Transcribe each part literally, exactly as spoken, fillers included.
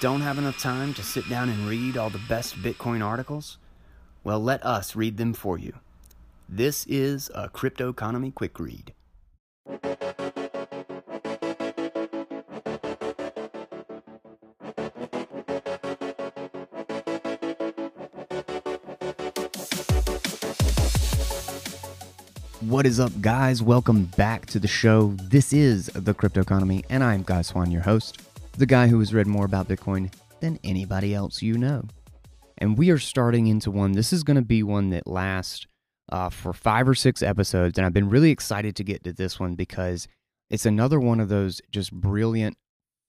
Don't have enough time to sit down and read all the best Bitcoin articles? Well, let us read them for you. This is a Crypto Economy Quick Read. What is up, guys? Welcome back to the show. This is The Crypto Economy, and I'm Guy Swan, your host, the guy who has read more about Bitcoin than anybody else you know. And we are starting into one. This is going to be one that lasts uh, for five or six episodes, and I've been really excited to get to this one because it's another one of those just brilliant,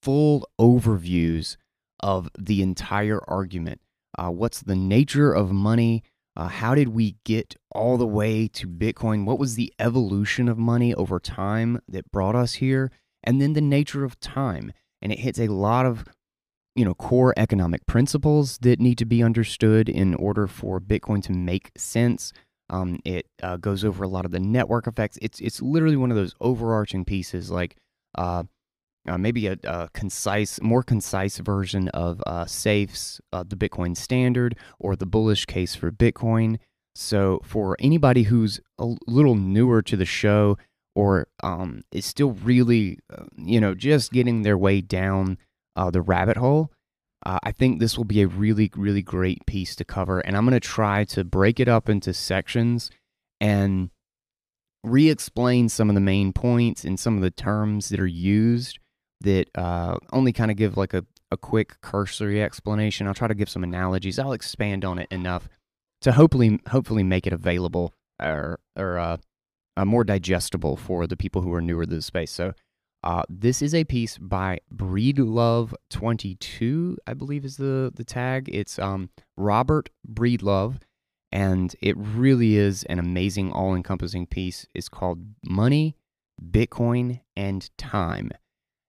full overviews of the entire argument. Uh, what's the nature of money? Uh, how did we get all the way to Bitcoin? What was the evolution of money over time that brought us here? And then the nature of time. And it hits a lot of, you know, core economic principles that need to be understood in order for Bitcoin to make sense. Um, it uh, goes over a lot of the network effects. It's it's literally one of those overarching pieces, like uh, uh, maybe a, a concise, more concise version of uh, SAFE's, uh, the Bitcoin Standard, or the bullish case for Bitcoin. So for anybody who's a little newer to the show or um, is still really, uh, you know, just getting their way down uh, the rabbit hole, uh, I think this will be a really, really great piece to cover. And I'm going to try to break it up into sections and re-explain some of the main points and some of the terms that are used that uh, only kind of give like a, a quick cursory explanation. I'll try to give some analogies. I'll expand on it enough to hopefully hopefully make it available or, or uh, uh, more digestible for the people who are newer to the space. So uh, this is a piece by Breedlove twenty-two, I believe is the, the tag. It's um, Robert Breedlove, and it really is an amazing all-encompassing piece. It's called Money, Bitcoin, and Time.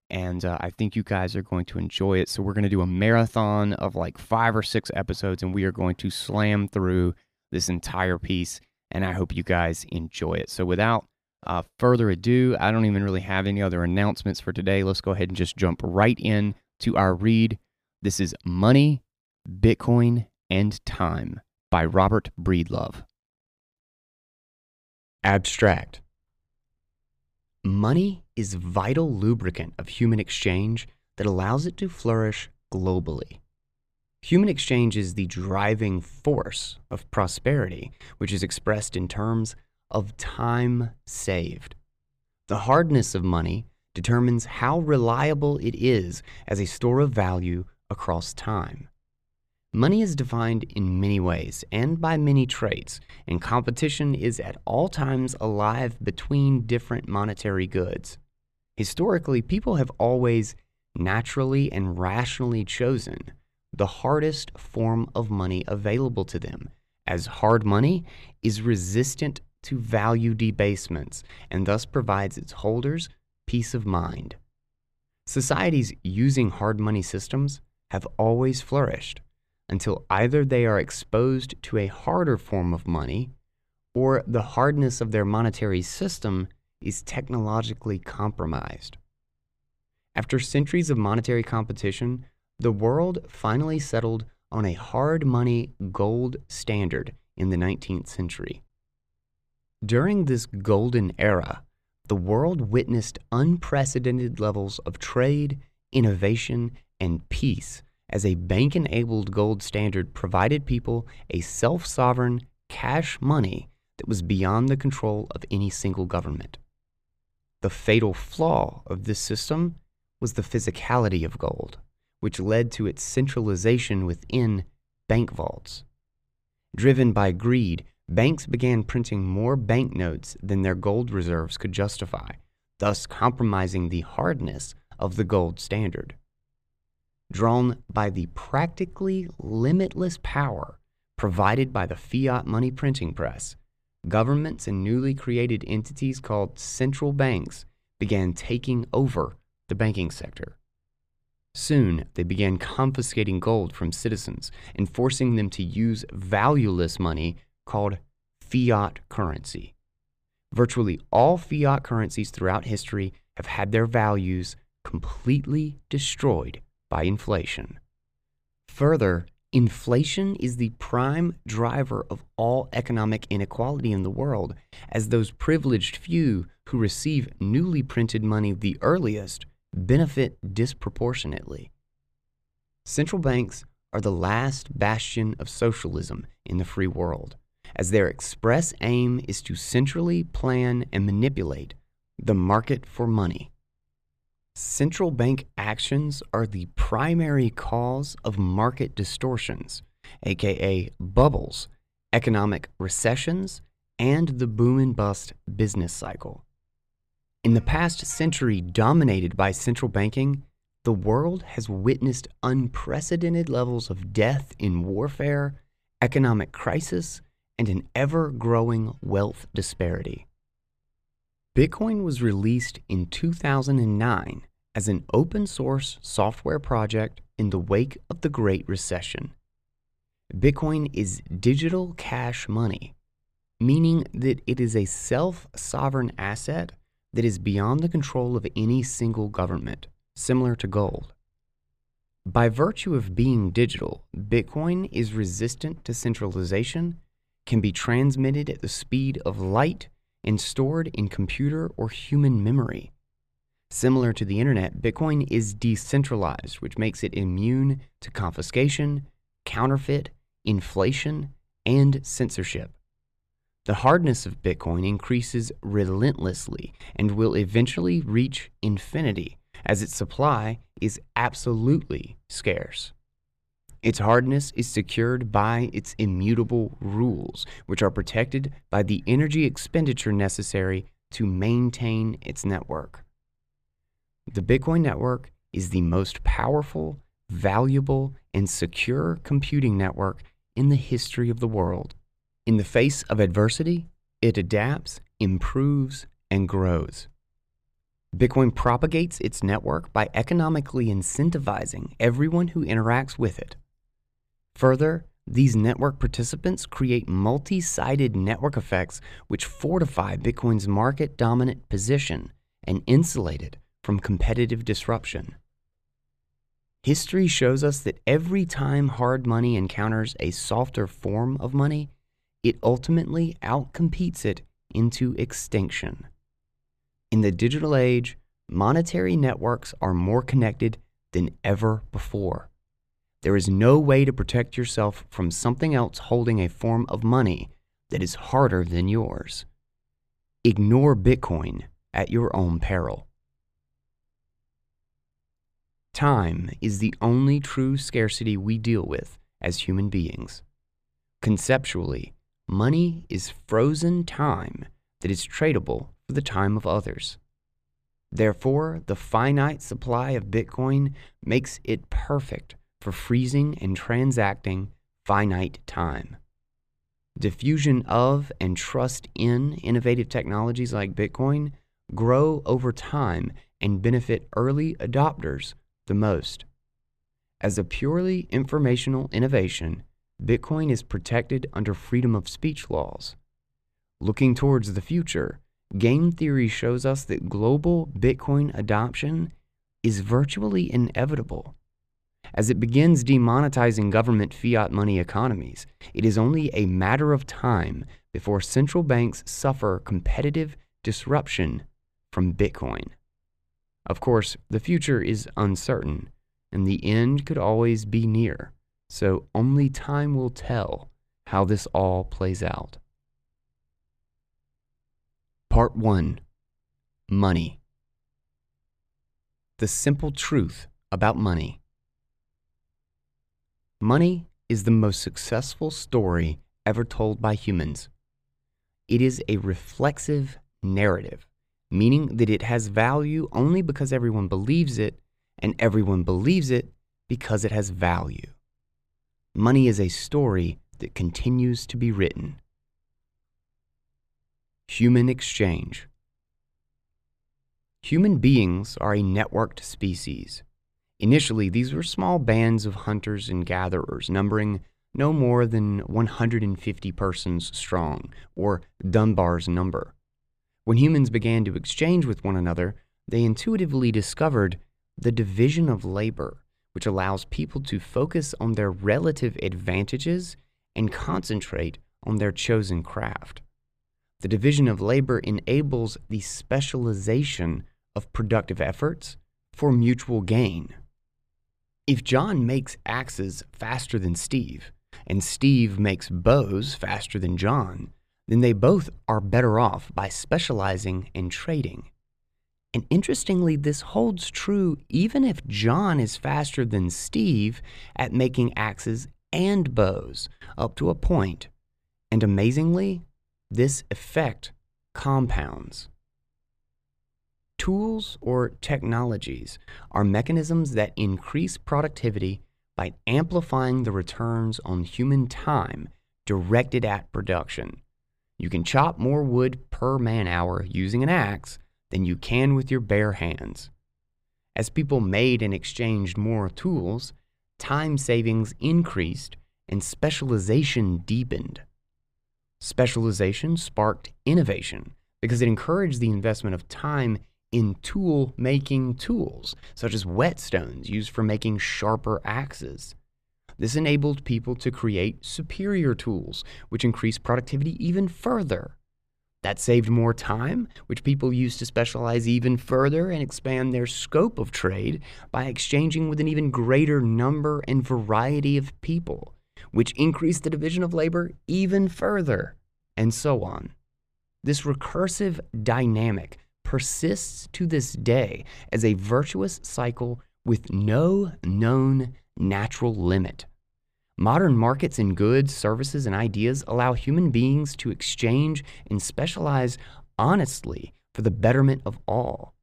And uh, I think you guys are going to enjoy it. So we're going to do a marathon of like five or six episodes, and we are going to slam through this entire piece, and I hope you guys enjoy it. So without uh, further ado, I don't even really have any other announcements for today. Let's go ahead and just jump right in to our read. This is Money, Bitcoin, and Time by Robert Breedlove. Abstract. Money is vital lubricant of human exchange that allows it to flourish globally. Human exchange is the driving force of prosperity, which is expressed in terms of time saved. The hardness of money determines how reliable it is as a store of value across time. Money is defined in many ways and by many traits, and competition is at all times alive between different monetary goods. Historically, people have always naturally and rationally chosen the hardest form of money available to them, as hard money is resistant to value debasements and thus provides its holders peace of mind. Societies using hard money systems have always flourished, until either they are exposed to a harder form of money, or the hardness of their monetary system is technologically compromised. After centuries of monetary competition, the world finally settled on a hard money gold standard in the nineteenth century. During this golden era, the world witnessed unprecedented levels of trade, innovation, and peace, as a bank-enabled gold standard provided people a self-sovereign cash money that was beyond the control of any single government. The fatal flaw of this system was the physicality of gold, which led to its centralization within bank vaults. Driven by greed, banks began printing more banknotes than their gold reserves could justify, thus compromising the hardness of the gold standard. Drawn by the practically limitless power provided by the fiat money printing press, governments and newly created entities called central banks began taking over the banking sector. Soon, they began confiscating gold from citizens and forcing them to use valueless money called fiat currency. Virtually all fiat currencies throughout history have had their values completely destroyed by inflation. Further, inflation is the prime driver of all economic inequality in the world, as those privileged few who receive newly printed money the earliest benefit disproportionately. Central banks are the last bastion of socialism in the free world, as their express aim is to centrally plan and manipulate the market for money. Central bank actions are the primary cause of market distortions, aka bubbles, economic recessions, and the boom and bust business cycle. In the past century dominated by central banking, the world has witnessed unprecedented levels of death in warfare, economic crisis, and an ever-growing wealth disparity. Bitcoin was released in two thousand nine as an open-source software project in the wake of the Great Recession. Bitcoin is digital cash money, meaning that it is a self-sovereign asset that is beyond the control of any single government, similar to gold. By virtue of being digital, Bitcoin is resistant to centralization, can be transmitted at the speed of light, and stored in computer or human memory. Similar to the internet, Bitcoin is decentralized, which makes it immune to confiscation, counterfeit, inflation, and censorship. The hardness of Bitcoin increases relentlessly and will eventually reach infinity, as its supply is absolutely scarce. Its hardness is secured by its immutable rules, which are protected by the energy expenditure necessary to maintain its network. The Bitcoin network is the most powerful, valuable, and secure computing network in the history of the world. In the face of adversity, it adapts, improves, and grows. Bitcoin propagates its network by economically incentivizing everyone who interacts with it. Further, these network participants create multi-sided network effects which fortify Bitcoin's market-dominant position and insulate it from competitive disruption. History shows us that every time hard money encounters a softer form of money, it ultimately outcompetes it into extinction. In the digital age, monetary networks are more connected than ever before. There is no way to protect yourself from something else holding a form of money that is harder than yours. Ignore Bitcoin at your own peril. Time is the only true scarcity we deal with as human beings. Conceptually, money is frozen time that is tradable for the time of others. Therefore, the finite supply of Bitcoin makes it perfect for freezing and transacting finite time. Diffusion of and trust in innovative technologies like Bitcoin grow over time and benefit early adopters the most. As a purely informational innovation, Bitcoin is protected under freedom of speech laws. Looking towards the future, game theory shows us that global Bitcoin adoption is virtually inevitable. As it begins demonetizing government fiat money economies, it is only a matter of time before central banks suffer competitive disruption from Bitcoin. Of course, the future is uncertain, and the end could always be near, so only time will tell how this all plays out. Part one. Money. The simple truth about money. Money is the most successful story ever told by humans. It is a reflexive narrative, meaning that it has value only because everyone believes it, and everyone believes it because it has value. Money is a story that continues to be written. Human exchange. Human beings are a networked species. Initially, these were small bands of hunters and gatherers, numbering no more than one hundred fifty persons strong, or Dunbar's number. When humans began to exchange with one another, they intuitively discovered the division of labor, which allows people to focus on their relative advantages and concentrate on their chosen craft. The division of labor enables the specialization of productive efforts for mutual gain. If John makes axes faster than Steve, and Steve makes bows faster than John, then they both are better off by specializing and trading. And interestingly, this holds true even if John is faster than Steve at making axes and bows up to a point. And amazingly, this effect compounds. Tools or technologies are mechanisms that increase productivity by amplifying the returns on human time directed at production. You can chop more wood per man hour using an axe than you can with your bare hands. As people made and exchanged more tools, time savings increased and specialization deepened. Specialization sparked innovation because it encouraged the investment of time in tool-making tools, such as whetstones used for making sharper axes. This enabled people to create superior tools, which increased productivity even further. That saved more time, which people used to specialize even further and expand their scope of trade by exchanging with an even greater number and variety of people, which increased the division of labor even further, and so on. This recursive dynamic persists to this day as a virtuous cycle with no known natural limit. Modern markets in goods, services, and ideas allow human beings to exchange and specialize honestly for the betterment of all.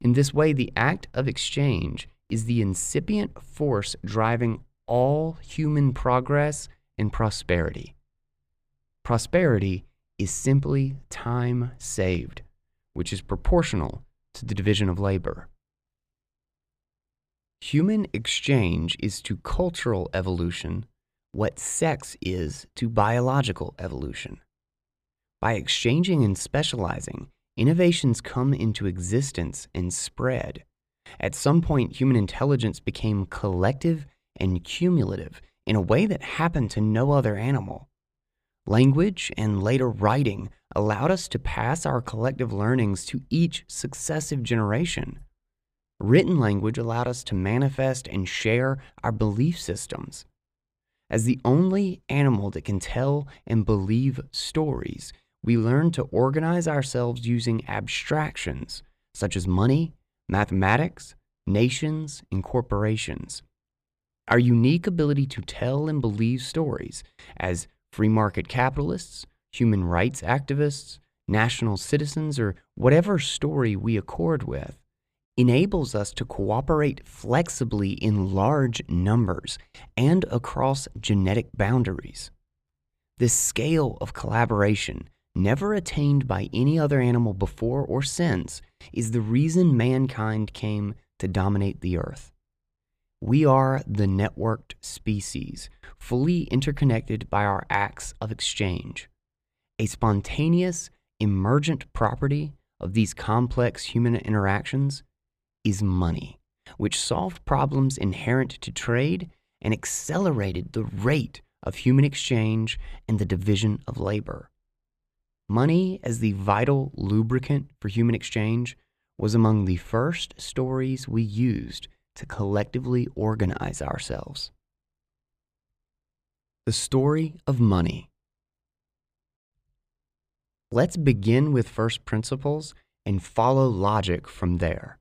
In this way, the act of exchange is the incipient force driving all human progress and prosperity. Prosperity is simply time saved, which is proportional to the division of labor. Human exchange is to cultural evolution what sex is to biological evolution. By exchanging and specializing, innovations come into existence and spread. At some point, human intelligence became collective and cumulative in a way that happened to no other animal. Language and later writing allowed us to pass our collective learnings to each successive generation. Written language allowed us to manifest and share our belief systems. As the only animal that can tell and believe stories, we learn to organize ourselves using abstractions such as money, mathematics, nations, and corporations. Our unique ability to tell and believe stories as free market capitalists, human rights activists, national citizens, or whatever story we accord with, enables us to cooperate flexibly in large numbers and across genetic boundaries. This scale of collaboration, never attained by any other animal before or since, is the reason mankind came to dominate the earth. We are the networked species, fully interconnected by our acts of exchange. A spontaneous, emergent property of these complex human interactions is money, which solved problems inherent to trade and accelerated the rate of human exchange and the division of labor. Money, as the vital lubricant for human exchange, was among the first stories we used to collectively organize ourselves. The story of money. Let's begin with first principles and follow logic from there.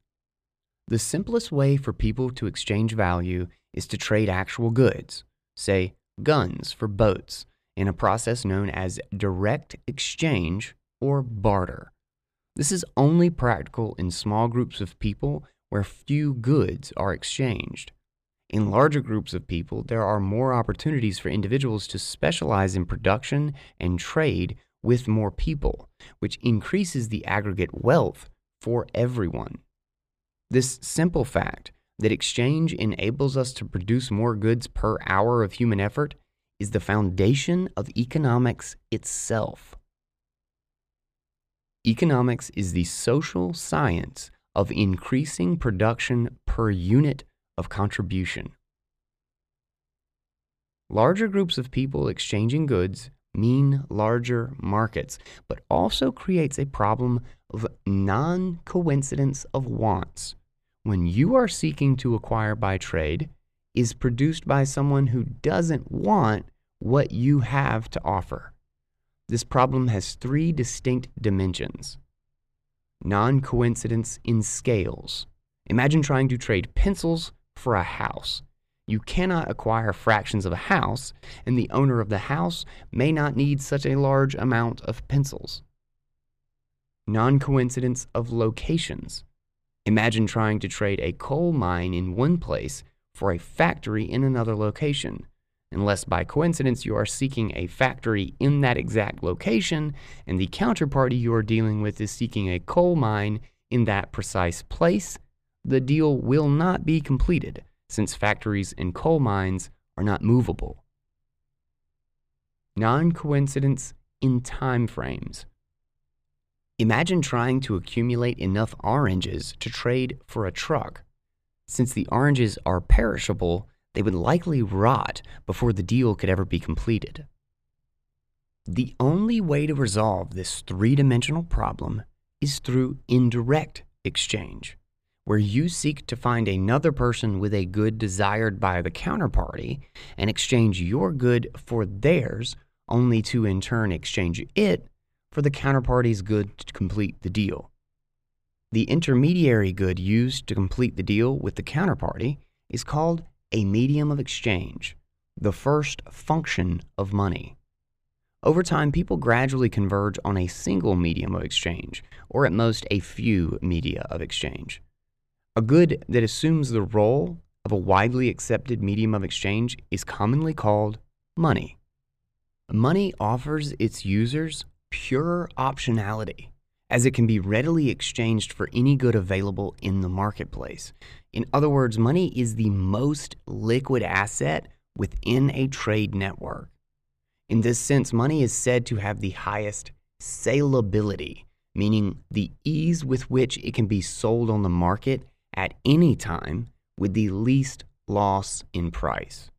The simplest way for people to exchange value is to trade actual goods, say guns for boats, in a process known as direct exchange or barter. This is only practical in small groups of people where few goods are exchanged. In larger groups of people, there are more opportunities for individuals to specialize in production and trade with more people, which increases the aggregate wealth for everyone. This simple fact that exchange enables us to produce more goods per hour of human effort is the foundation of economics itself. Economics is the social science of increasing production per unit of contribution. Larger groups of people exchanging goods mean larger markets, but also creates a problem of non-coincidence of wants. When you are seeking to acquire by trade is produced by someone who doesn't want what you have to offer. This problem has three distinct dimensions. Non-coincidence in scales. Imagine trying to trade pencils for a house. You cannot acquire fractions of a house, and the owner of the house may not need such a large amount of pencils. Non-coincidence of locations. Imagine trying to trade a coal mine in one place for a factory in another location. Unless by coincidence you are seeking a factory in that exact location, and the counterparty you are dealing with is seeking a coal mine in that precise place, the deal will not be completed, since factories and coal mines are not movable. Non-coincidence in time frames. Imagine trying to accumulate enough oranges to trade for a truck. Since the oranges are perishable, they would likely rot before the deal could ever be completed. The only way to resolve this three-dimensional problem is through indirect exchange, where you seek to find another person with a good desired by the counterparty and exchange your good for theirs, only to in turn exchange it for the counterparty's good to complete the deal. The intermediary good used to complete the deal with the counterparty is called a medium of exchange, the first function of money. Over time, people gradually converge on a single medium of exchange, or at most a few media of exchange. A good that assumes the role of a widely accepted medium of exchange is commonly called money. Money offers its users pure optionality, as it can be readily exchanged for any good available in the marketplace. In other words, money is the most liquid asset within a trade network. In this sense, money is said to have the highest salability, meaning the ease with which it can be sold on the market at any time with the least loss in price.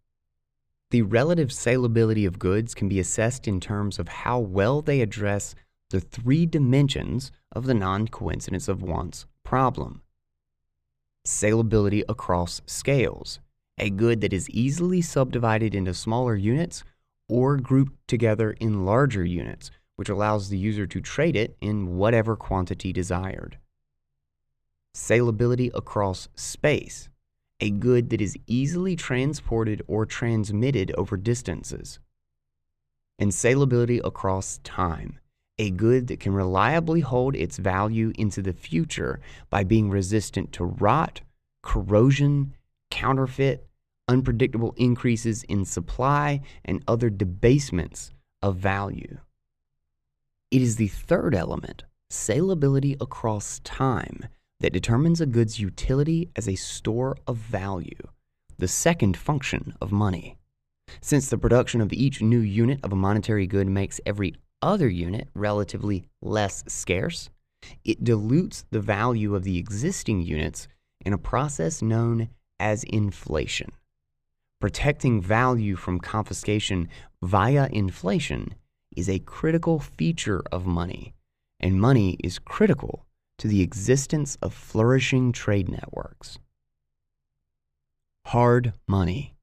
The relative salability of goods can be assessed in terms of how well they address the three dimensions of the non-coincidence of wants problem. Salability across scales, a good that is easily subdivided into smaller units or grouped together in larger units, which allows the user to trade it in whatever quantity desired. Salability across space, a good that is easily transported or transmitted over distances. And salability across time, a good that can reliably hold its value into the future by being resistant to rot, corrosion, counterfeit, unpredictable increases in supply, and other debasements of value. It is the third element, salability across time, that determines a good's utility as a store of value, the second function of money. Since the production of each new unit of a monetary good makes every other unit relatively less scarce, it dilutes the value of the existing units in a process known as inflation. Protecting value from confiscation via inflation is a critical feature of money, and money is critical to the existence of flourishing trade networks. Hard money.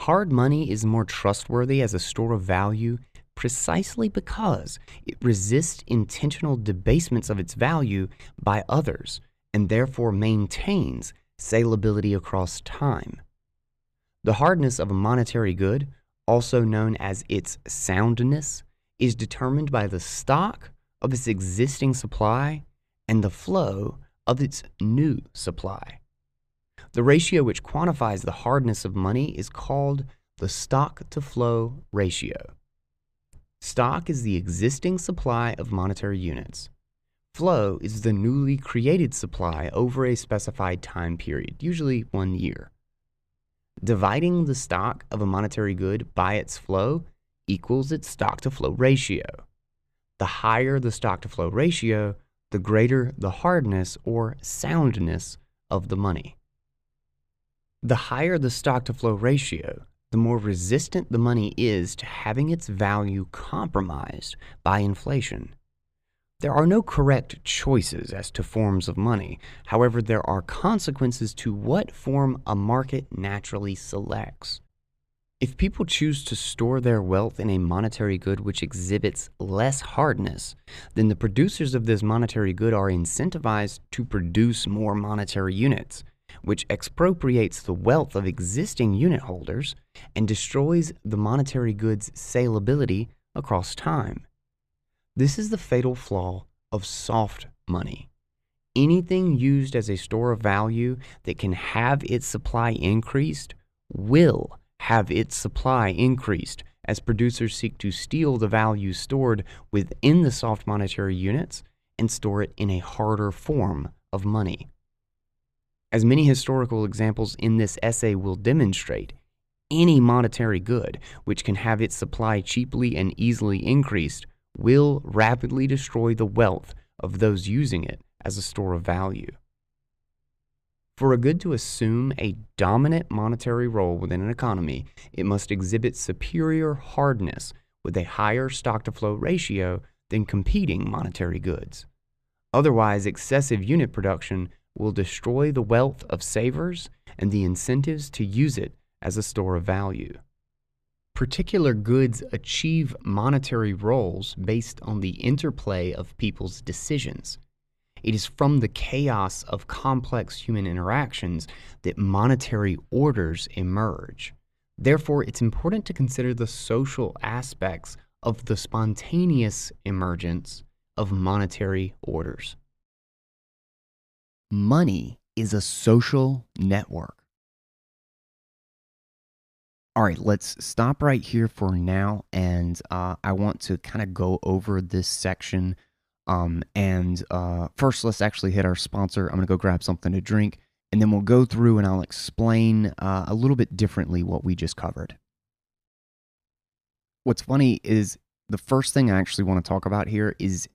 Hard money is more trustworthy as a store of value precisely because it resists intentional debasements of its value by others and therefore maintains salability across time. The hardness of a monetary good, also known as its soundness, is determined by the stock of its existing supply and the flow of its new supply. The ratio which quantifies the hardness of money is called the stock-to-flow ratio. Stock is the existing supply of monetary units. Flow is the newly created supply over a specified time period, usually one year. Dividing the stock of a monetary good by its flow equals its stock-to-flow ratio. The higher the stock-to-flow ratio, the greater the hardness or soundness of the money. The higher the stock-to-flow ratio, the more resistant the money is to having its value compromised by inflation. There are no correct choices as to forms of money. However, there are consequences to what form a market naturally selects. If people choose to store their wealth in a monetary good which exhibits less hardness, then the producers of this monetary good are incentivized to produce more monetary units, which expropriates the wealth of existing unit holders and destroys the monetary good's salability across time. This is the fatal flaw of soft money. Anything used as a store of value that can have its supply increased will have its supply increased as producers seek to steal the value stored within the soft monetary units and store it in a harder form of money. As many historical examples in this essay will demonstrate, any monetary good which can have its supply cheaply and easily increased will rapidly destroy the wealth of those using it as a store of value. For a good to assume a dominant monetary role within an economy, it must exhibit superior hardness with a higher stock-to-flow ratio than competing monetary goods. Otherwise, excessive unit production will destroy the wealth of savers and the incentives to use it as a store of value. Particular goods achieve monetary roles based on the interplay of people's decisions. It is from the chaos of complex human interactions that monetary orders emerge. Therefore, it's important to consider the social aspects of the spontaneous emergence of monetary orders. Money is a social network. All right, let's stop right here for now, and uh, I want to kind of go over this section. Um, and uh, first, let's actually hit our sponsor. I'm going to go grab something to drink, and then we'll go through and I'll explain uh, a little bit differently what we just covered. What's funny is the first thing I actually want to talk about here is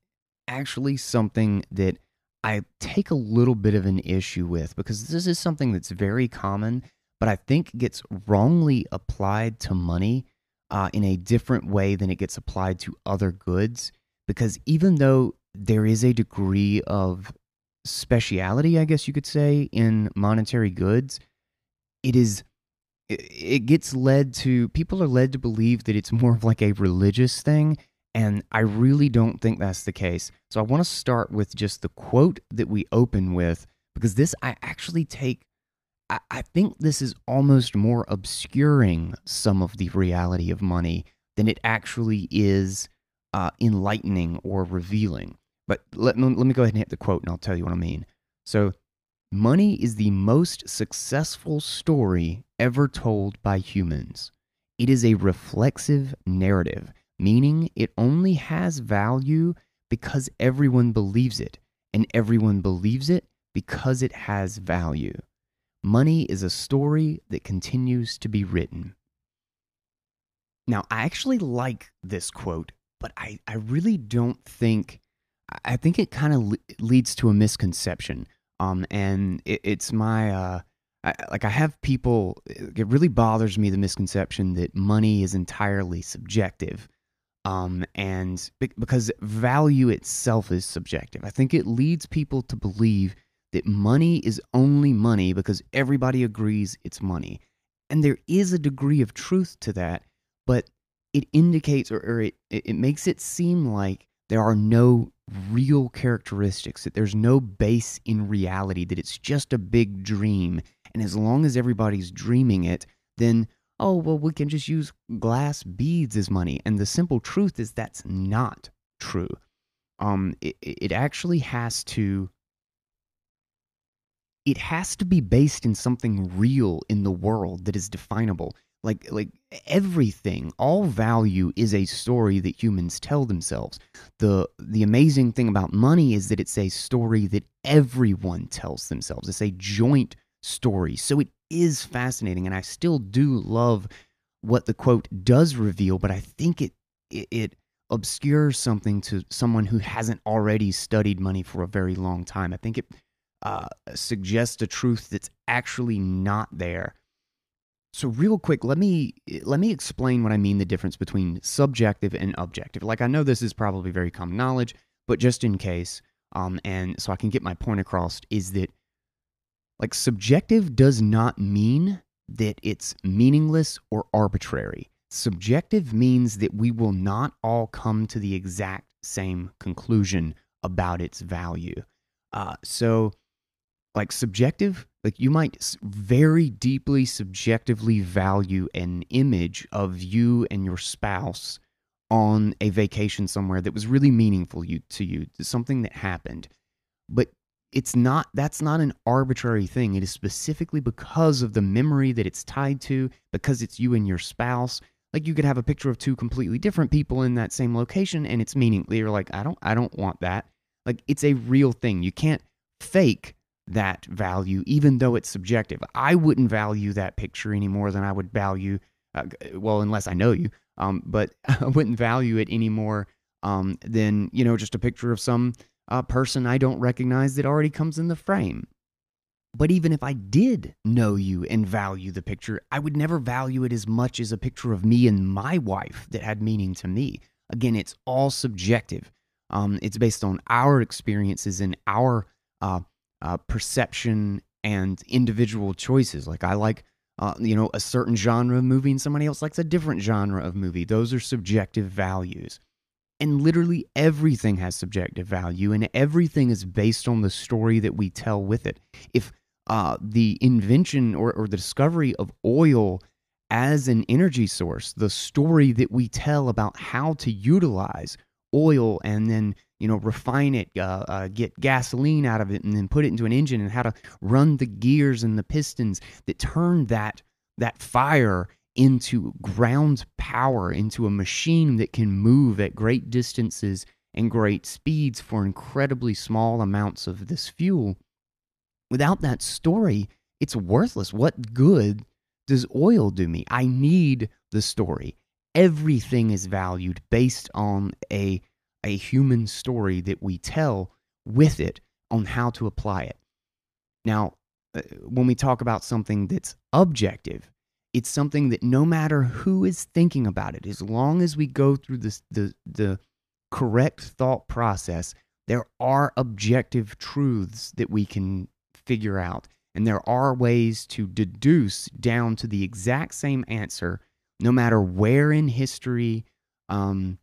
actually something that I take a little bit of an issue with, because this is something that's very common, but I think gets wrongly applied to money uh, in a different way than it gets applied to other goods. Because even though there is a degree of speciality, I guess you could say, in monetary goods, it is it gets led to, people are led to believe that it's more of like a religious thing, and I really don't think that's the case. So I want to start with just the quote that we open with, because this I actually take, I, I think this is almost more obscuring some of the reality of money than it actually is Uh, enlightening or revealing. But let, let me go ahead and hit the quote, and I'll tell you what I mean. So, money is the most successful story ever told by humans. It is a reflexive narrative, meaning it only has value because everyone believes it, and everyone believes it because it has value. Money is a story that continues to be written. Now, I actually like this quote, but I, I really don't think, I think it kind of le leads to a misconception. Um, and it, it's my, uh, I, like I have people, it really bothers me, the misconception that money is entirely subjective. Um, and be because value itself is subjective. I think it leads people to believe that money is only money because everybody agrees it's money. And there is a degree of truth to that, but it indicates or, or it, it makes it seem like there are no real characteristics, that there's no base in reality, that it's just a big dream. And as long as everybody's dreaming it, then, oh, well, we can just use glass beads as money. And the simple truth is that's not true. Um, it, it actually has to, it has to be based in something real in the world that is definable. Like, like everything, all value is a story that humans tell themselves. The, the amazing thing about money is that it's a story that everyone tells themselves. It's a joint story. So it is fascinating, and I still do love what the quote does reveal, but I think it, it, it obscures something to someone who hasn't already studied money for a very long time. I think it uh, suggest a truth that's actually not there. So real quick, let me let me explain what I mean the difference between subjective and objective. Like, I know this is probably very common knowledge, but just in case, um, and so I can get my point across, is that, like, subjective does not mean that it's meaningless or arbitrary. Subjective means that we will not all come to the exact same conclusion about its value. Uh, so, like, subjective, like, you might very deeply subjectively value an image of you and your spouse on a vacation somewhere that was really meaningful you, to you, something that happened. But it's not, that's not an arbitrary thing. It is specifically because of the memory that it's tied to, because it's you and your spouse. Like, you could have a picture of two completely different people in that same location, and it's meaningless. You're like, I don't, I don't want that. Like, it's a real thing. You can't fake that value, even though it's subjective. I wouldn't value that picture any more than I would value, uh, well, unless I know you, um, but I wouldn't value it any more um, than, you know, just a picture of some uh, person I don't recognize that already comes in the frame. But even if I did know you and value the picture, I would never value it as much as a picture of me and my wife that had meaning to me. Again, it's all subjective. Um, it's based on our experiences and our uh, uh, perception and individual choices. Like, I like, uh, you know, a certain genre of movie, and somebody else likes a different genre of movie. Those are subjective values. And literally everything has subjective value, and everything is based on the story that we tell with it. If uh, the invention or, or the discovery of oil as an energy source, the story that we tell about how to utilize oil and then, you know, refine it, uh, uh, get gasoline out of it, and then put it into an engine, and how to run the gears and the pistons that turn that that fire into ground power, into a machine that can move at great distances and great speeds for incredibly small amounts of this fuel. Without that story, it's worthless. What good does oil do me? I need the story. Everything is valued based on a, a human story that we tell with it on how to apply it. Now, when we talk about something that's objective, it's something that no matter who is thinking about it, as long as we go through this, the, the correct thought process, there are objective truths that we can figure out. And there are ways to deduce down to the exact same answer no matter where in history um,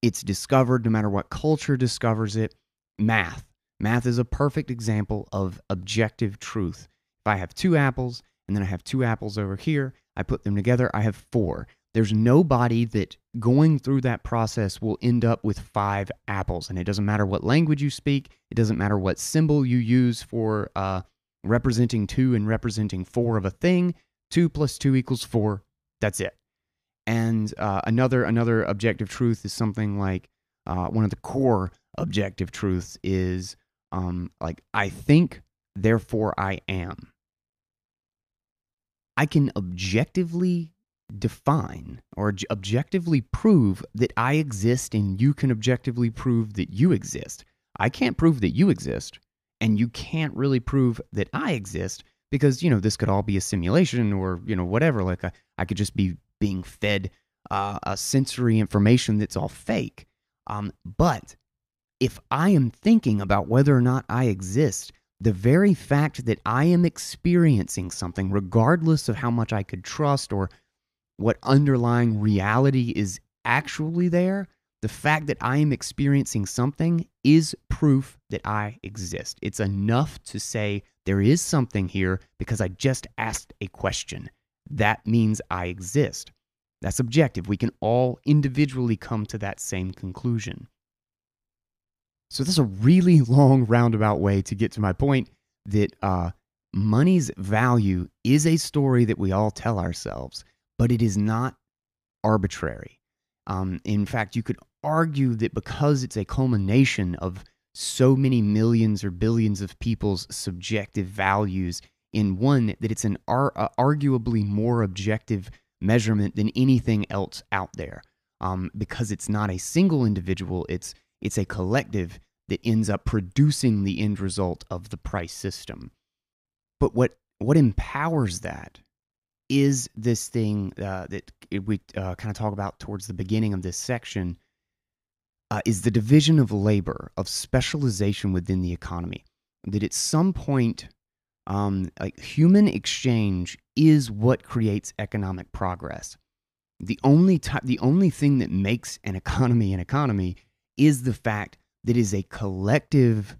it's discovered, no matter what culture discovers it. Math. Math is a perfect example of objective truth. If I have two apples and then I have two apples over here, I put them together, I have four. There's nobody that going through that process will end up with five apples. And it doesn't matter what language you speak. It doesn't matter what symbol you use for uh, representing two and representing four of a thing. Two plus two equals four. That's it. And uh, another another objective truth is something like, uh, one of the core objective truths is um, like, I think, therefore I am. I can objectively define or objectively prove that I exist, and you can objectively prove that you exist. I can't prove that you exist, and you can't really prove that I exist, because, you know, this could all be a simulation or, you know, whatever. Like, I, I could just be being fed uh, a sensory information that's all fake. Um, but if I am thinking about whether or not I exist, the very fact that I am experiencing something, regardless of how much I could trust or what underlying reality is actually there, the fact that I am experiencing something is proof that I exist. It's enough to say there is something here because I just asked a question. That means I exist. That's objective. We can all individually come to that same conclusion. So that's a really long roundabout way to get to my point that uh, money's value is a story that we all tell ourselves, but it is not arbitrary. Um, in fact, you could argue that because it's a culmination of so many millions or billions of people's subjective values in one, that it's an ar- uh, arguably more objective measurement than anything else out there. Um, because it's not a single individual, it's it's a collective that ends up producing the end result of the price system. But what what empowers that is this thing uh, that we uh, kind of talk about towards the beginning of this section, uh, is the division of labor, of specialization within the economy. That at some point, um, like human exchange is what creates economic progress. The only t- the only thing that makes an economy an economy is the fact that it is a collective,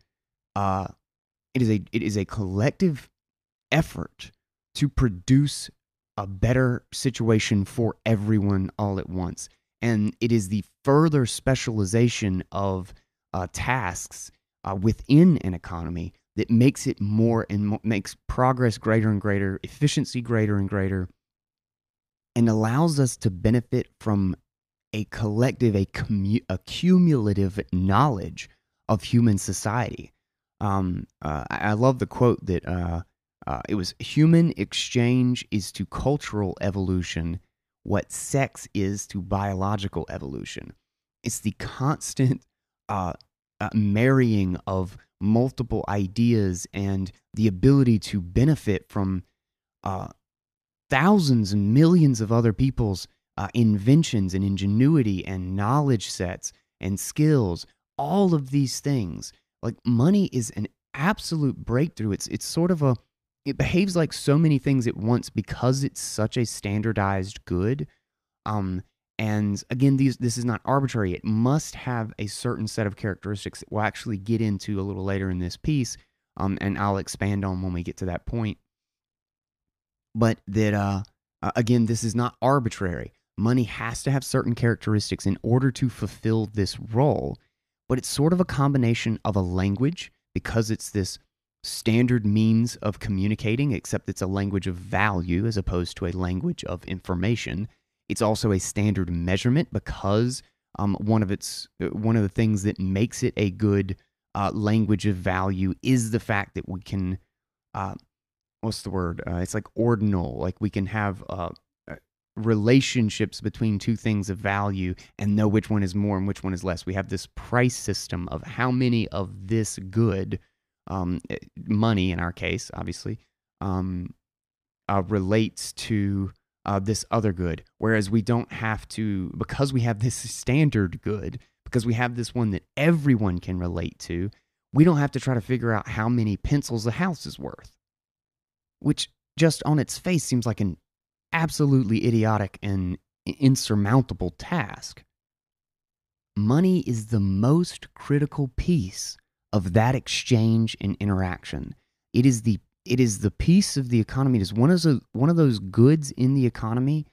uh, it is a it is a collective effort to produce a better situation for everyone all at once. And it is the further specialization of uh, tasks uh, within an economy that makes it more and more, makes progress greater and greater, efficiency greater and greater, and allows us to benefit from a collective, a, commu- a cumulative knowledge of human society. Um, uh, I, I love the quote that uh, uh, it was, human exchange is to cultural evolution what sex is to biological evolution. It's the constant uh, uh, marrying of multiple ideas and the ability to benefit from uh, thousands and millions of other people's uh, inventions and ingenuity and knowledge sets and skills, all of these things. Like, money is an absolute breakthrough. It's it's sort of a, it behaves like so many things at once because it's such a standardized good. Um, and again, these this is not arbitrary. It must have a certain set of characteristics that we'll actually get into a little later in this piece, um, and I'll expand on when we get to that point. But that, uh, again, this is not arbitrary. Money has to have certain characteristics in order to fulfill this role, but it's sort of a combination of a language, because it's this standard means of communicating, except it's a language of value as opposed to a language of information. It's also a standard measurement, because um, one of its one of the things that makes it a good uh, language of value is the fact that we can... Uh, What's the word? Uh, it's like ordinal. Like, we can have uh, relationships between two things of value and know which one is more and which one is less. We have this price system of how many of this good, um, money in our case, obviously, um, uh, relates to uh, this other good. Whereas we don't have to, because we have this standard good, because we have this one that everyone can relate to, we don't have to try to figure out how many pencils a house is worth. Which just on its face seems like an absolutely idiotic and insurmountable task. Money is the most critical piece of that exchange and interaction. It is the it is the piece of the economy. It is one of those, one of those goods in the economy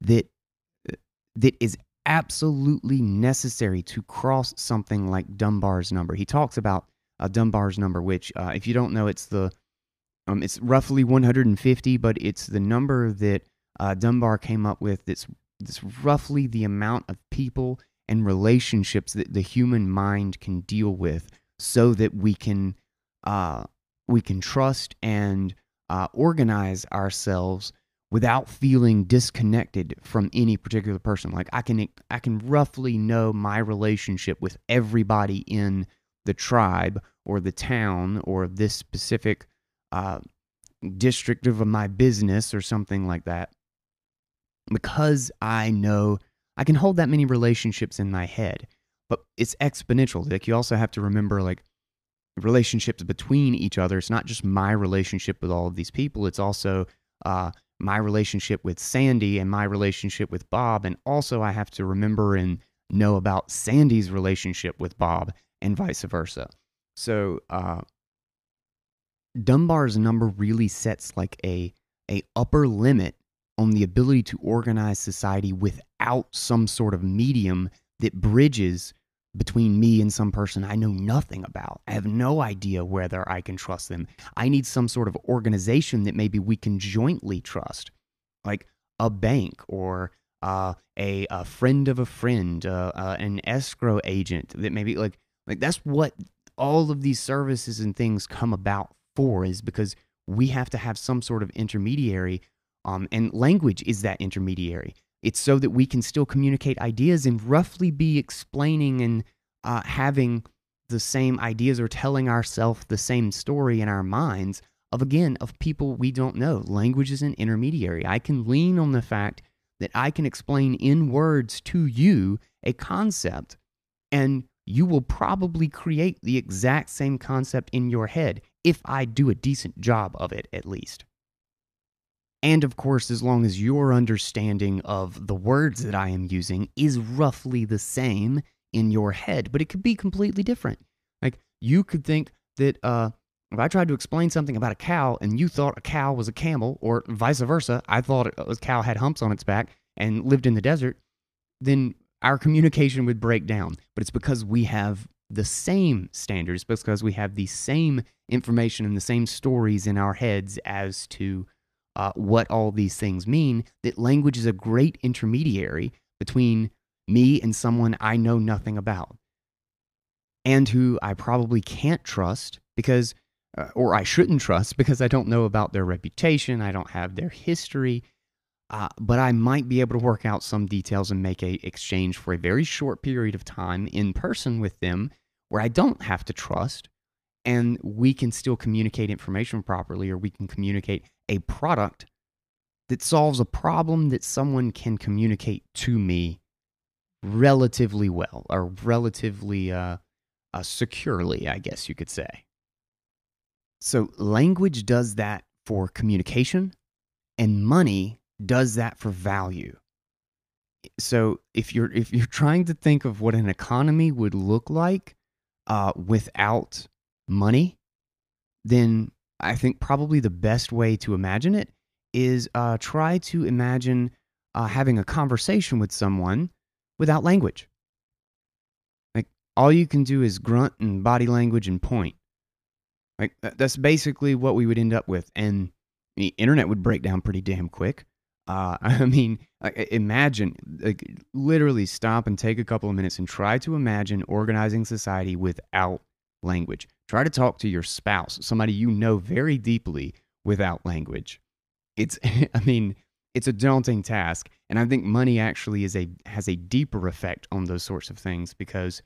that that is absolutely necessary to cross something like Dunbar's number. He talks about uh, Dunbar's number, which uh, if you don't know, it's the Um, it's roughly one hundred fifty, but it's the number that uh, Dunbar came up with. That's that's roughly the amount of people and relationships that the human mind can deal with, so that we can uh, we can trust and uh, organize ourselves without feeling disconnected from any particular person. Like, I can I can roughly know my relationship with everybody in the tribe or the town or this specific Uh, district of my business or something like that, because I know I can hold that many relationships in my head. But it's exponential. Like, you also have to remember, like, relationships between each other. It's not just my relationship with all of these people. It's also uh, my relationship with Sandy and my relationship with Bob. And also I have to remember and know about Sandy's relationship with Bob and vice versa. So, uh, Dunbar's number really sets like a a upper limit on the ability to organize society without some sort of medium that bridges between me and some person I know nothing about. I have no idea whether I can trust them. I need some sort of organization that maybe we can jointly trust, like a bank or uh, a, a friend of a friend, uh, uh, an escrow agent. That maybe like like that's what all of these services and things come about for, is because we have to have some sort of intermediary, um, and language is that intermediary. It's so that we can still communicate ideas and roughly be explaining and uh, having the same ideas or telling ourselves the same story in our minds of, again, of people we don't know. Language is an intermediary. I can lean on the fact that I can explain in words to you a concept, and you will probably create the exact same concept in your head if I do a decent job of it, at least. And of course, as long as your understanding of the words that I am using is roughly the same in your head, but it could be completely different. Like, you could think that uh, if I tried to explain something about a cow and you thought a cow was a camel, or vice versa, I thought a cow had humps on its back and lived in the desert, then our communication would break down. But it's because we have the same standards, because we have the same information and the same stories in our heads as to Uh, what all these things mean, that language is a great intermediary between me and someone I know nothing about, and who I probably can't trust because, uh, or I shouldn't trust because I don't know about their reputation, I don't have their history, uh, but I might be able to work out some details and make a exchange for a very short period of time in person with them where I don't have to trust, and we can still communicate information properly, or we can communicate a product that solves a problem that someone can communicate to me relatively well, or relatively uh, uh, securely, I guess you could say. So language does that for communication, and money does that for value. So if you're if you're trying to think of what an economy would look like uh, without money, then I think probably the best way to imagine it is uh, try to imagine uh, having a conversation with someone without language. Like, all you can do is grunt and body language and point. Like, that's basically what we would end up with, and the internet would break down pretty damn quick. Uh, I mean, imagine, like, literally stop and take a couple of minutes and try to imagine organizing society without language. Try to talk to your spouse, somebody you know very deeply, without language. It's, I mean, it's a daunting task, and I think money actually is a has a deeper effect on those sorts of things because,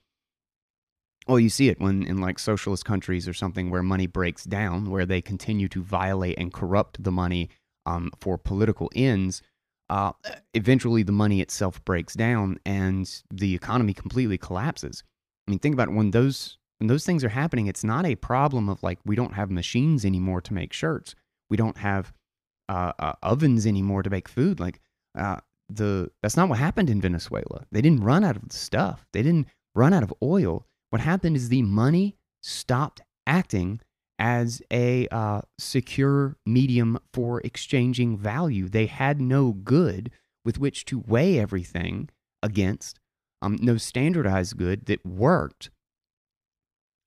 well, you see it when in like socialist countries or something where money breaks down, where they continue to violate and corrupt the money um, for political ends. Uh, eventually, the money itself breaks down, and the economy completely collapses. I mean, think about when those. When those things are happening, it's not a problem of like, we don't have machines anymore to make shirts. We don't have uh, uh, ovens anymore to make food. Like uh, the that's not what happened in Venezuela. They didn't run out of stuff. They didn't run out of oil. What happened is the money stopped acting as a uh, secure medium for exchanging value. They had no good with which to weigh everything against, um, no standardized good that worked.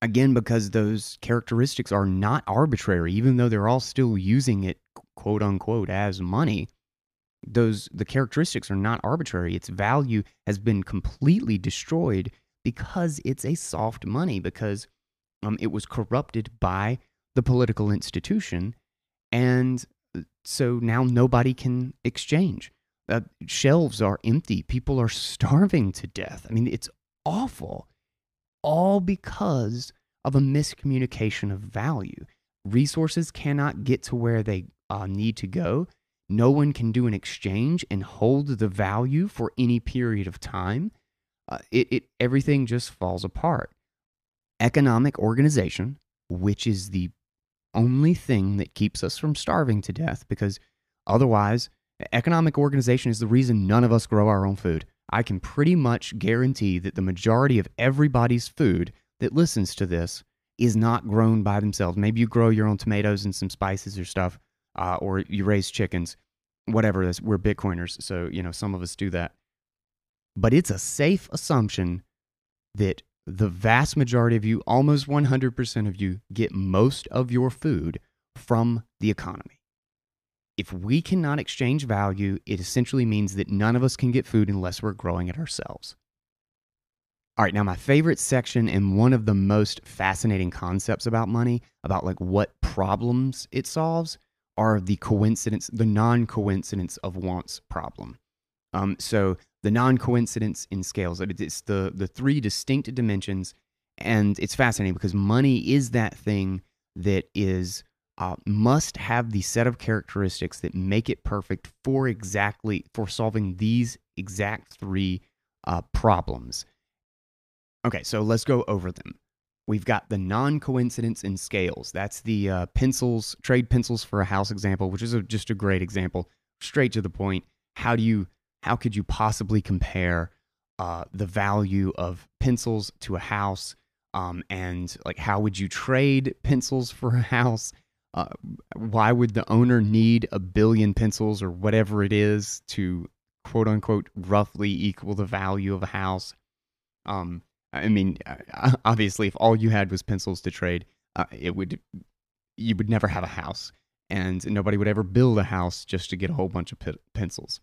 Again, because those characteristics are not arbitrary, even though they're all still using it, quote unquote, as money, those the characteristics are not arbitrary. Its value has been completely destroyed because it's a soft money, because um, it was corrupted by the political institution, and so now nobody can exchange. Uh, shelves are empty. People are starving to death. I mean, it's awful. All because of a miscommunication of value. Resources cannot get to where they uh, need to go. No one can do an exchange and hold the value for any period of time. Uh, it, it everything just falls apart. Economic organization, which is the only thing that keeps us from starving to death, because otherwise, economic organization is the reason none of us grow our own food. I can pretty much guarantee that the majority of everybody's food that listens to this is not grown by themselves. Maybe you grow your own tomatoes and some spices or stuff, uh, or you raise chickens, whatever. That's, we're Bitcoiners, so you know some of us do that. But it's a safe assumption that the vast majority of you, almost one hundred percent of you, get most of your food from the economy. If we cannot exchange value, it essentially means that none of us can get food unless we're growing it ourselves. All right, now my favorite section and one of the most fascinating concepts about money, about like what problems it solves, are the coincidence, the non-coincidence of wants problem. Um, so the non-coincidence in scales, it's the, the three distinct dimensions And it's fascinating because money is that thing that is uh, must have the set of characteristics that make it perfect for exactly for solving these exact three uh, problems. Okay, so let's go over them. We've got the non-coincidence in scales. That's the uh, pencils, trade pencils for a house example, which is a, just a great example, straight to the point. How do you, how could you possibly compare uh, the value of pencils to a house? Um, and like, how would you trade pencils for a house? Uh, why would the owner need a billion pencils or whatever it is to quote unquote roughly equal the value of a house? Um, I mean, obviously, if all you had was pencils to trade, uh, it would you would never have a house, and nobody would ever build a house just to get a whole bunch of pe- pencils.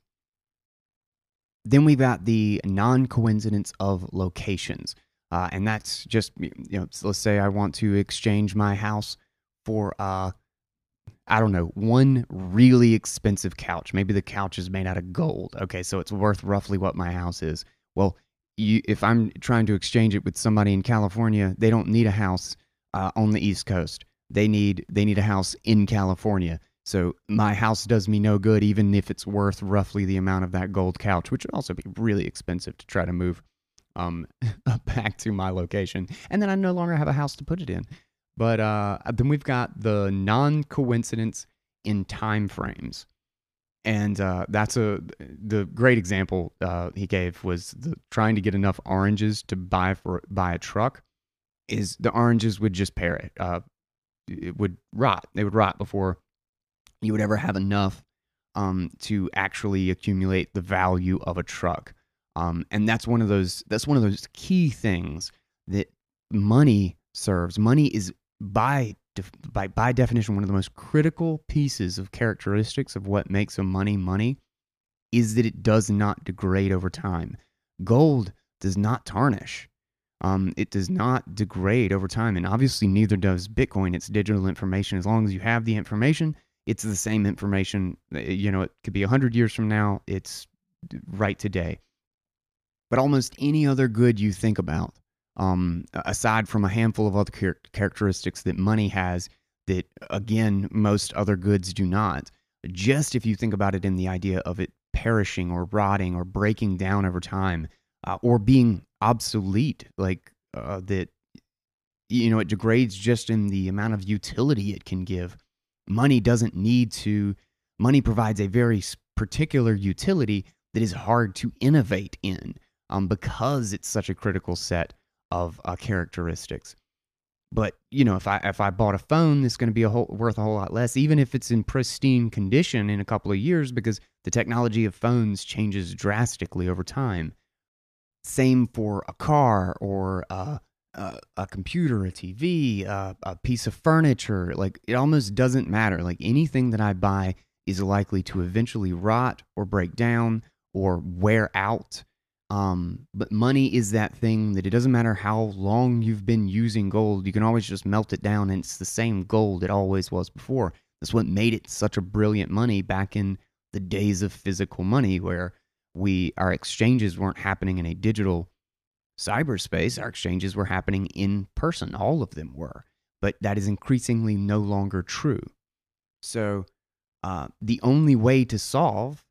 Then we've got the non-coincidence of locations, uh, and that's just, you know, let's say I want to exchange my house for, uh, I don't know, one really expensive couch. Maybe the couch is made out of gold. Okay, so it's worth roughly what my house is. Well, You, if I'm trying to exchange it with somebody in California, they don't need a house uh, on the East Coast. They need they need a house in California. So my house does me no good, even if it's worth roughly the amount of that gold couch, which would also be really expensive to try to move um, back to my location. And then I no longer have a house to put it in. But uh, then we've got the non-coincidence in time frames. And uh, that's a the great example uh, he gave was the, trying to get enough oranges to buy for buy a truck. Is the oranges would just perish, uh, it would rot. They would rot before you would ever have enough um, to actually accumulate the value of a truck. Um, and that's one of those that's one of those key things that money serves. Money is by By, by definition, one of the most critical pieces of characteristics of what makes a money money is that it does not degrade over time. Gold does not tarnish. Um, it does not degrade over time, and obviously neither does Bitcoin. It's digital information. As long as you have the information, it's the same information. You know, it could be one hundred years from now. It's right today. But almost any other good you think about, Um, aside from a handful of other char- characteristics that money has that, again, most other goods do not, just if you think about it in the idea of it perishing or rotting or breaking down over time uh, or being obsolete, like uh, that, you know, it degrades just in the amount of utility it can give. Money doesn't need to, money provides a very particular utility that is hard to innovate in um, because it's such a critical set of uh, characteristics. But you know, if I if I bought a phone that's going to be a whole, worth a whole lot less, even if it's in pristine condition in a couple of years, because the technology of phones changes drastically over time. Same for a car or uh, a, a computer, a T V, uh, a piece of furniture. Like it almost doesn't matter. Like anything that I buy is likely to eventually rot or break down or wear out. Um, but money is that thing that it doesn't matter how long you've been using gold, you can always just melt it down and it's the same gold it always was before. That's what made it such a brilliant money back in the days of physical money where we our exchanges weren't happening in a digital cyberspace. Our exchanges were happening in person. All of them were. But that is increasingly no longer true. So uh, the only way to solve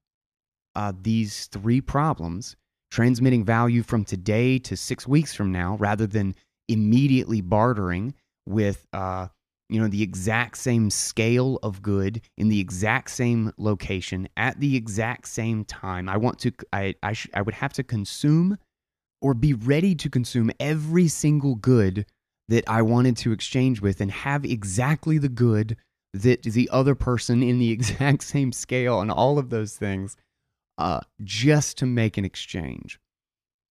uh, these three problems, transmitting value from today to six weeks from now, rather than immediately bartering with, uh, you know, the exact same scale of good in the exact same location at the exact same time. I want to, I, I, sh- I would have to consume or be ready to consume every single good that I wanted to exchange with and have exactly the good that the other person in the exact same scale and all of those things. Uh, just to make an exchange.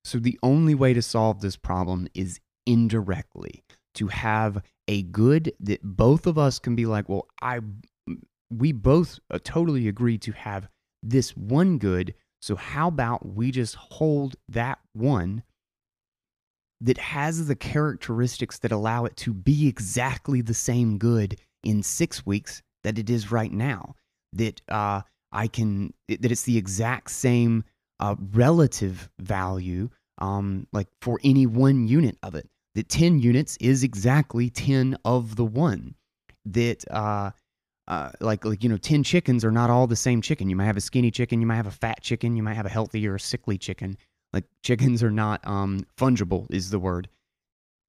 So the only way to solve this problem is indirectly, to have a good that both of us can be like, well, I, we both totally agree to have this one good, so how about we just hold that one that has the characteristics that allow it to be exactly the same good in six weeks that it is right now, that, uh, I can, that it's the exact same uh, relative value, um, like for any one unit of it, that ten units is exactly ten of the one. That uh, uh, like like you know, ten chickens are not all the same chicken. You might have a skinny chicken, you might have a fat chicken, you might have a healthy or a sickly chicken. Like chickens are not um, fungible is the word.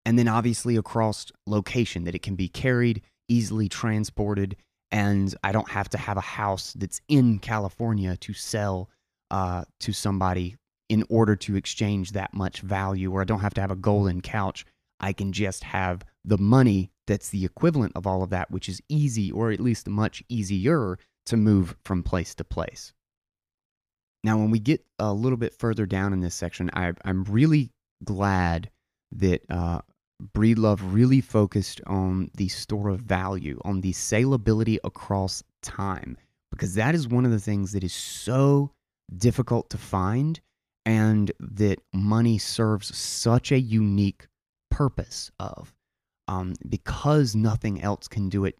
And then obviously across location, that it can be carried, easily transported, and I don't have to have a house that's in California to sell uh, to somebody in order to exchange that much value, or I don't have to have a golden couch. I can just have the money that's the equivalent of all of that, which is easy, or at least much easier, to move from place to place. Now, when we get a little bit further down in this section, I, I'm really glad that uh, Breedlove really focused on the store of value, on the saleability across time, because that is one of the things that is so difficult to find, and that money serves such a unique purpose of, um, because nothing else can do it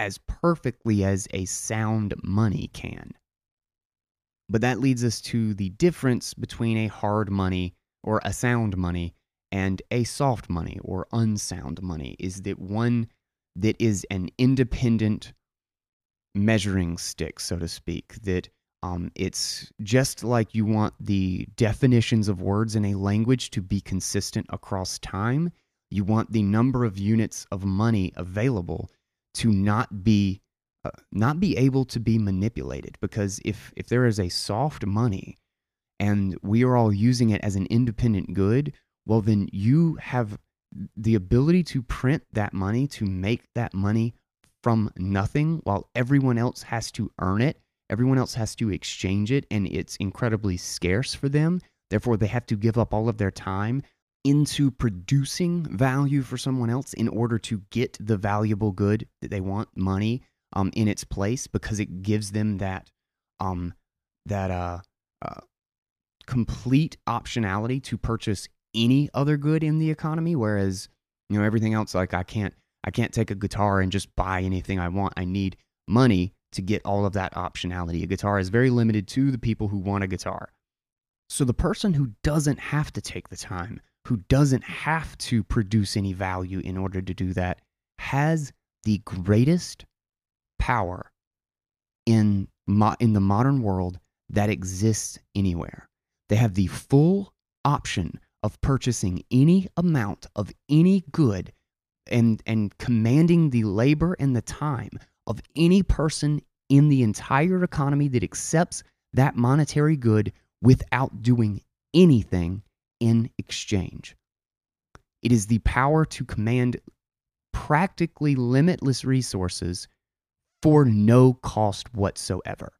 as perfectly as a sound money can. But that leads us to the difference between a hard money or a sound money and a soft money or unsound money, is that one that is an independent measuring stick, so to speak, that um, it's just like you want the definitions of words in a language to be consistent across time. You want the number of units of money available to not be uh, not be able to be manipulated, because if, if there is a soft money and we are all using it as an independent good, well, then you have the ability to print that money, to make that money from nothing, while everyone else has to earn it. Everyone else has to exchange it, and it's incredibly scarce for them. Therefore, they have to give up all of their time into producing value for someone else in order to get the valuable good that they want, money, um, in its place, because it gives them that, um, that uh, uh, complete optionality to purchase any other good in the economy, whereas, you know, everything else, like I can't I can't take a guitar and just buy anything I want. I need money to get all of that optionality. A guitar is very limited to the people who want a guitar. So the person who doesn't have to take the time, who doesn't have to produce any value in order to do that, has the greatest power in mo- in the modern world that exists anywhere. They have the full option of purchasing any amount of any good and and commanding the labor and the time of any person in the entire economy that accepts that monetary good without doing anything in exchange. It is the power to command practically limitless resources for no cost whatsoever.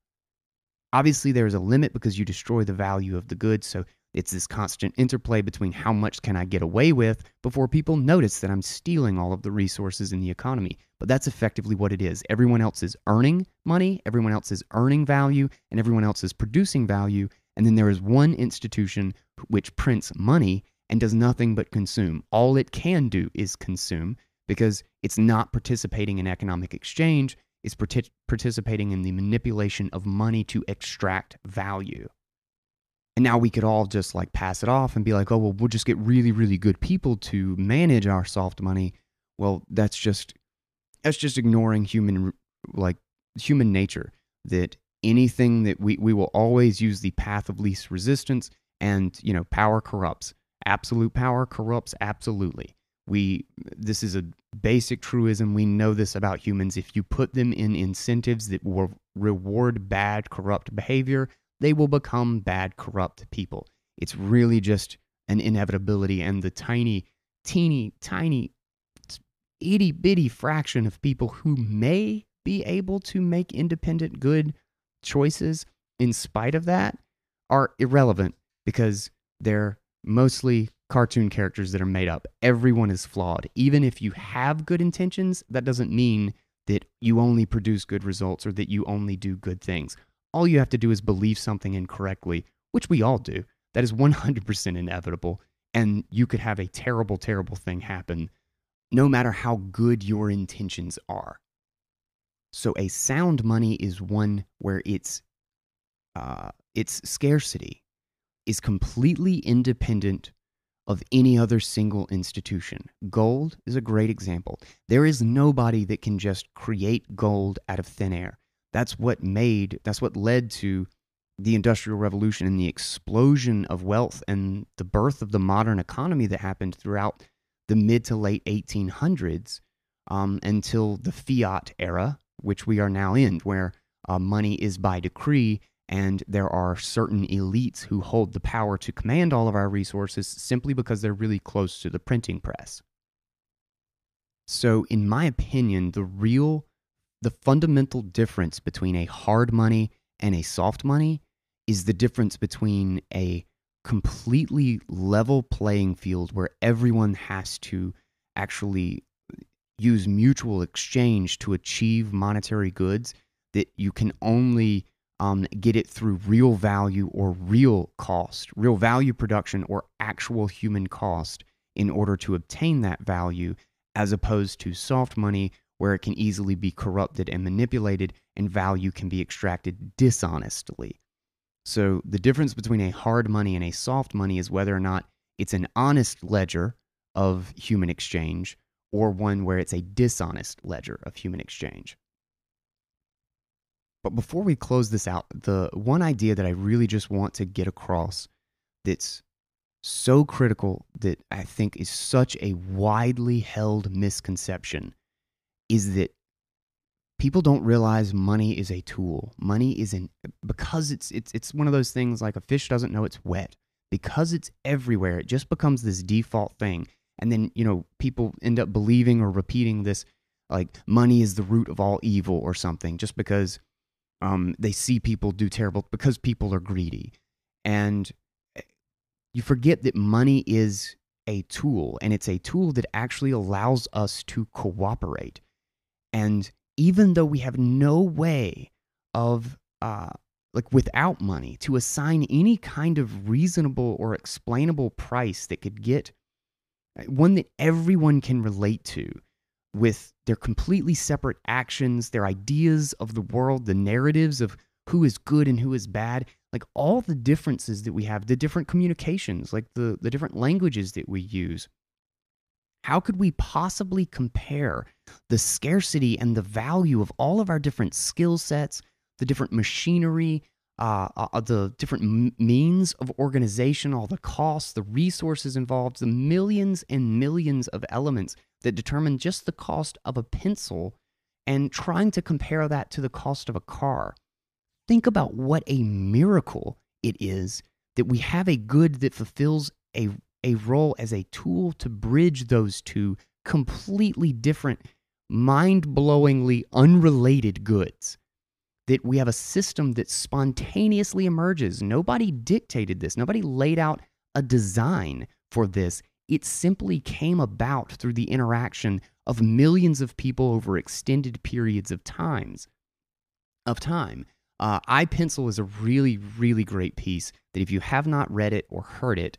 Obviously, there is a limit because you destroy the value of the good, so it's this constant interplay between how much can I get away with before people notice that I'm stealing all of the resources in the economy. But that's effectively what it is. Everyone else is earning money, everyone else is earning value, and everyone else is producing value. And then there is one institution which prints money and does nothing but consume. All it can do is consume, because it's not participating in economic exchange, it's partic- participating in the manipulation of money to extract value. And now we could all just like pass it off and be like, oh, well, we'll just get really, really good people to manage our soft money. Well, that's just that's just ignoring human like human nature, that anything that we, we will always use the path of least resistance. And, you know, power corrupts. Absolute power corrupts absolutely. We this is a basic truism. We know this about humans. If you put them in incentives that will reward bad, corrupt behavior, they will become bad, corrupt people. It's really just an inevitability, and the tiny, teeny, tiny, itty-bitty fraction of people who may be able to make independent, good choices in spite of that are irrelevant, because they're mostly cartoon characters that are made up. Everyone is flawed. Even if you have good intentions, that doesn't mean that you only produce good results or that you only do good things. All you have to do is believe something incorrectly, which we all do. That is one hundred percent inevitable, and you could have a terrible, terrible thing happen no matter how good your intentions are. So a sound money is one where its uh, its scarcity is completely independent of any other single institution. Gold is a great example. There is nobody that can just create gold out of thin air. That's what made, that's what led to the Industrial Revolution and the explosion of wealth and the birth of the modern economy that happened throughout the mid to late eighteen hundreds um, until the fiat era, which we are now in, where uh, money is by decree and there are certain elites who hold the power to command all of our resources simply because they're really close to the printing press. So in my opinion, the real, the fundamental difference between a hard money and a soft money is the difference between a completely level playing field where everyone has to actually use mutual exchange to achieve monetary goods, that you can only Um, get it through real value or real cost, real value production or actual human cost in order to obtain that value, as opposed to soft money where it can easily be corrupted and manipulated and value can be extracted dishonestly. So the difference between a hard money and a soft money is whether or not it's an honest ledger of human exchange or one where it's a dishonest ledger of human exchange. But before we close this out, the one idea that I really just want to get across that's so critical, that I think is such a widely held misconception, is that people don't realize money is a tool. Money is an, because it's it's it's one of those things like a fish doesn't know it's wet. Because it's everywhere, it just becomes this default thing. And then, you know, people end up believing or repeating this, like money is the root of all evil or something, just because Um, they see people do terrible, because people are greedy. And you forget that money is a tool, and it's a tool that actually allows us to cooperate. And even though we have no way of, uh, like without money, to assign any kind of reasonable or explainable price that could get, one that everyone can relate to, with their completely separate actions, their ideas of the world, the narratives of who is good and who is bad, like all the differences that we have, the different communications, like the, the different languages that we use. How could we possibly compare the scarcity and the value of all of our different skill sets, the different machinery, uh, uh, the different m- means of organization, all the costs, the resources involved, the millions and millions of elements that determine just the cost of a pencil, and trying to compare that to the cost of a car? Think about what a miracle it is that we have a good that fulfills a, a role as a tool to bridge those two completely different, mind-blowingly unrelated goods. That we have a system that spontaneously emerges. Nobody dictated this. Nobody laid out a design for this. It simply came about through the interaction of millions of people over extended periods of times, of time. Uh, I, Pencil is a really, really great piece that if you have not read it or heard it,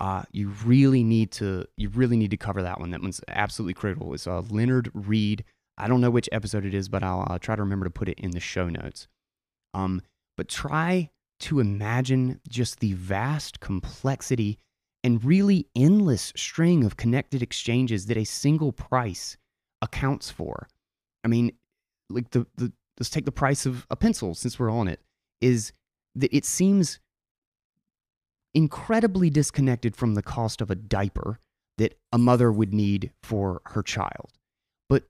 uh, you really need to you really need to cover that one. That one's absolutely critical. It's uh, Leonard Reed. I don't know which episode it is, but I'll uh, try to remember to put it in the show notes. Um, but try to imagine just the vast complexity and really endless string of connected exchanges that a single price accounts for. I mean, like the, the let's take the price of a pencil, since we're on it, is that it seems incredibly disconnected from the cost of a diaper that a mother would need for her child. But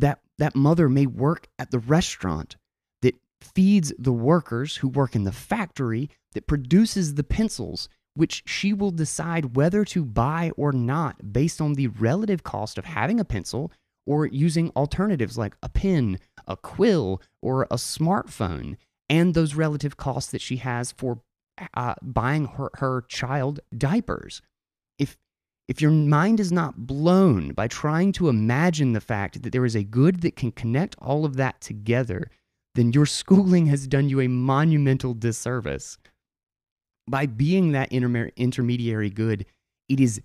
that that mother may work at the restaurant that feeds the workers who work in the factory that produces the pencils, which she will decide whether to buy or not based on the relative cost of having a pencil or using alternatives like a pen, a quill, or a smartphone, and those relative costs that she has for uh, buying her, her child diapers. If, if your mind is not blown by trying to imagine the fact that there is a good that can connect all of that together, then your schooling has done you a monumental disservice. By being that intermer- intermediary good, it is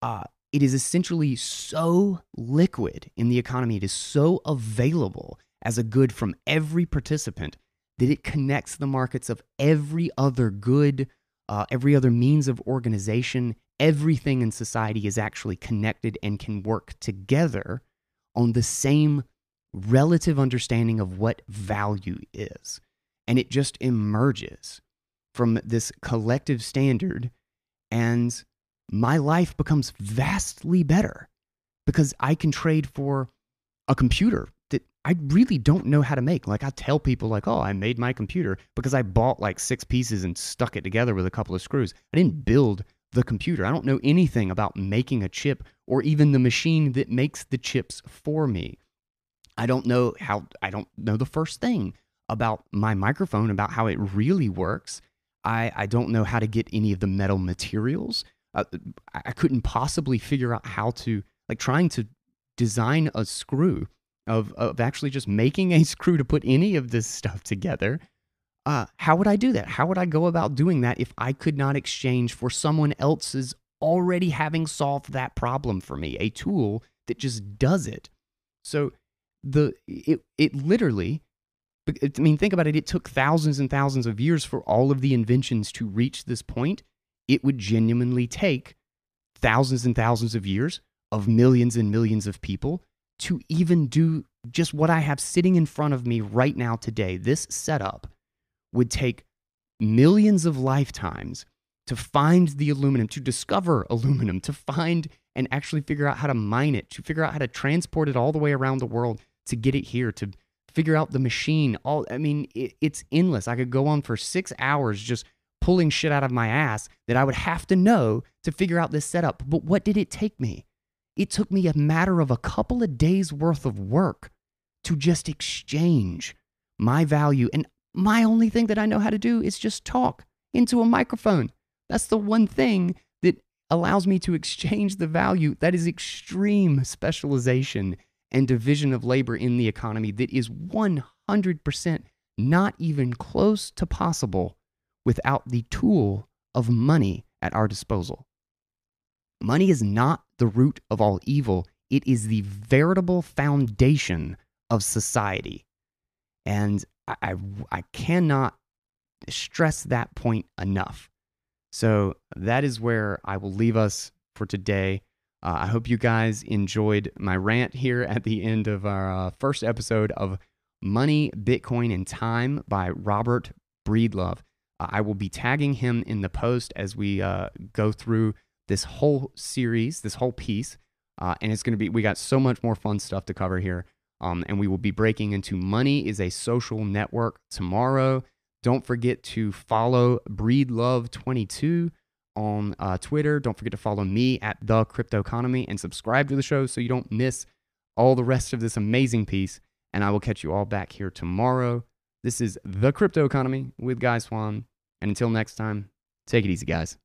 uh, it is essentially so liquid in the economy. It is so available as a good from every participant that it connects the markets of every other good, uh, every other means of organization, everything in society is actually connected and can work together on the same relative understanding of what value is. And it just emerges from this collective standard, and my life becomes vastly better because I can trade for a computer that I really don't know how to make. Like, I tell people, like, oh, I made my computer because I bought like six pieces and stuck it together with a couple of screws. I didn't build the computer. I don't know anything about making a chip or even the machine that makes the chips for me. I don't know how, I don't know the first thing about my microphone, about how it really works. I, I don't know how to get any of the metal materials. Uh, I couldn't possibly figure out how to, like, trying to design a screw, of, of actually just making a screw to put any of this stuff together. Uh, how would I do that? How would I go about doing that if I could not exchange for someone else's already having solved that problem for me, a tool that just does it? So the it, it literally, I mean, think about it. It took thousands and thousands of years for all of the inventions to reach this point. It would genuinely take thousands and thousands of years of millions and millions of people to even do just what I have sitting in front of me right now today. This setup would take millions of lifetimes to find the aluminum, to discover aluminum, to find and actually figure out how to mine it, to figure out how to transport it all the way around the world to get it here, to figure out the machine. All I mean, it, it's endless. I could go on for six hours just pulling shit out of my ass that I would have to know to figure out this setup. But what did it take me? It took me a matter of a couple of days worth of work to just exchange my value. And my only thing that I know how to do is just talk into a microphone. That's the one thing that allows me to exchange the value. That is extreme specialization and division of labor in the economy that is one hundred percent not even close to possible without the tool of money at our disposal. Money is not the root of all evil. It is the veritable foundation of society. And I, I cannot stress that point enough. So that is where I will leave us for today. Uh, I hope you guys enjoyed my rant here at the end of our uh, first episode of Money, Bitcoin, and Time by Robert Breedlove. Uh, I will be tagging him in the post as we uh, go through this whole series, this whole piece. Uh, and it's going to be, we got so much more fun stuff to cover here. Um, and we will be breaking into Money is a Social Network tomorrow. Don't forget to follow Breedlove twenty-two on uh, Twitter. Don't forget to follow me at The Crypto Economy and subscribe to the show so you don't miss all the rest of this amazing piece. And I will catch you all back here tomorrow. This is The Crypto Economy with Guy Swan. And until next time, take it easy, guys.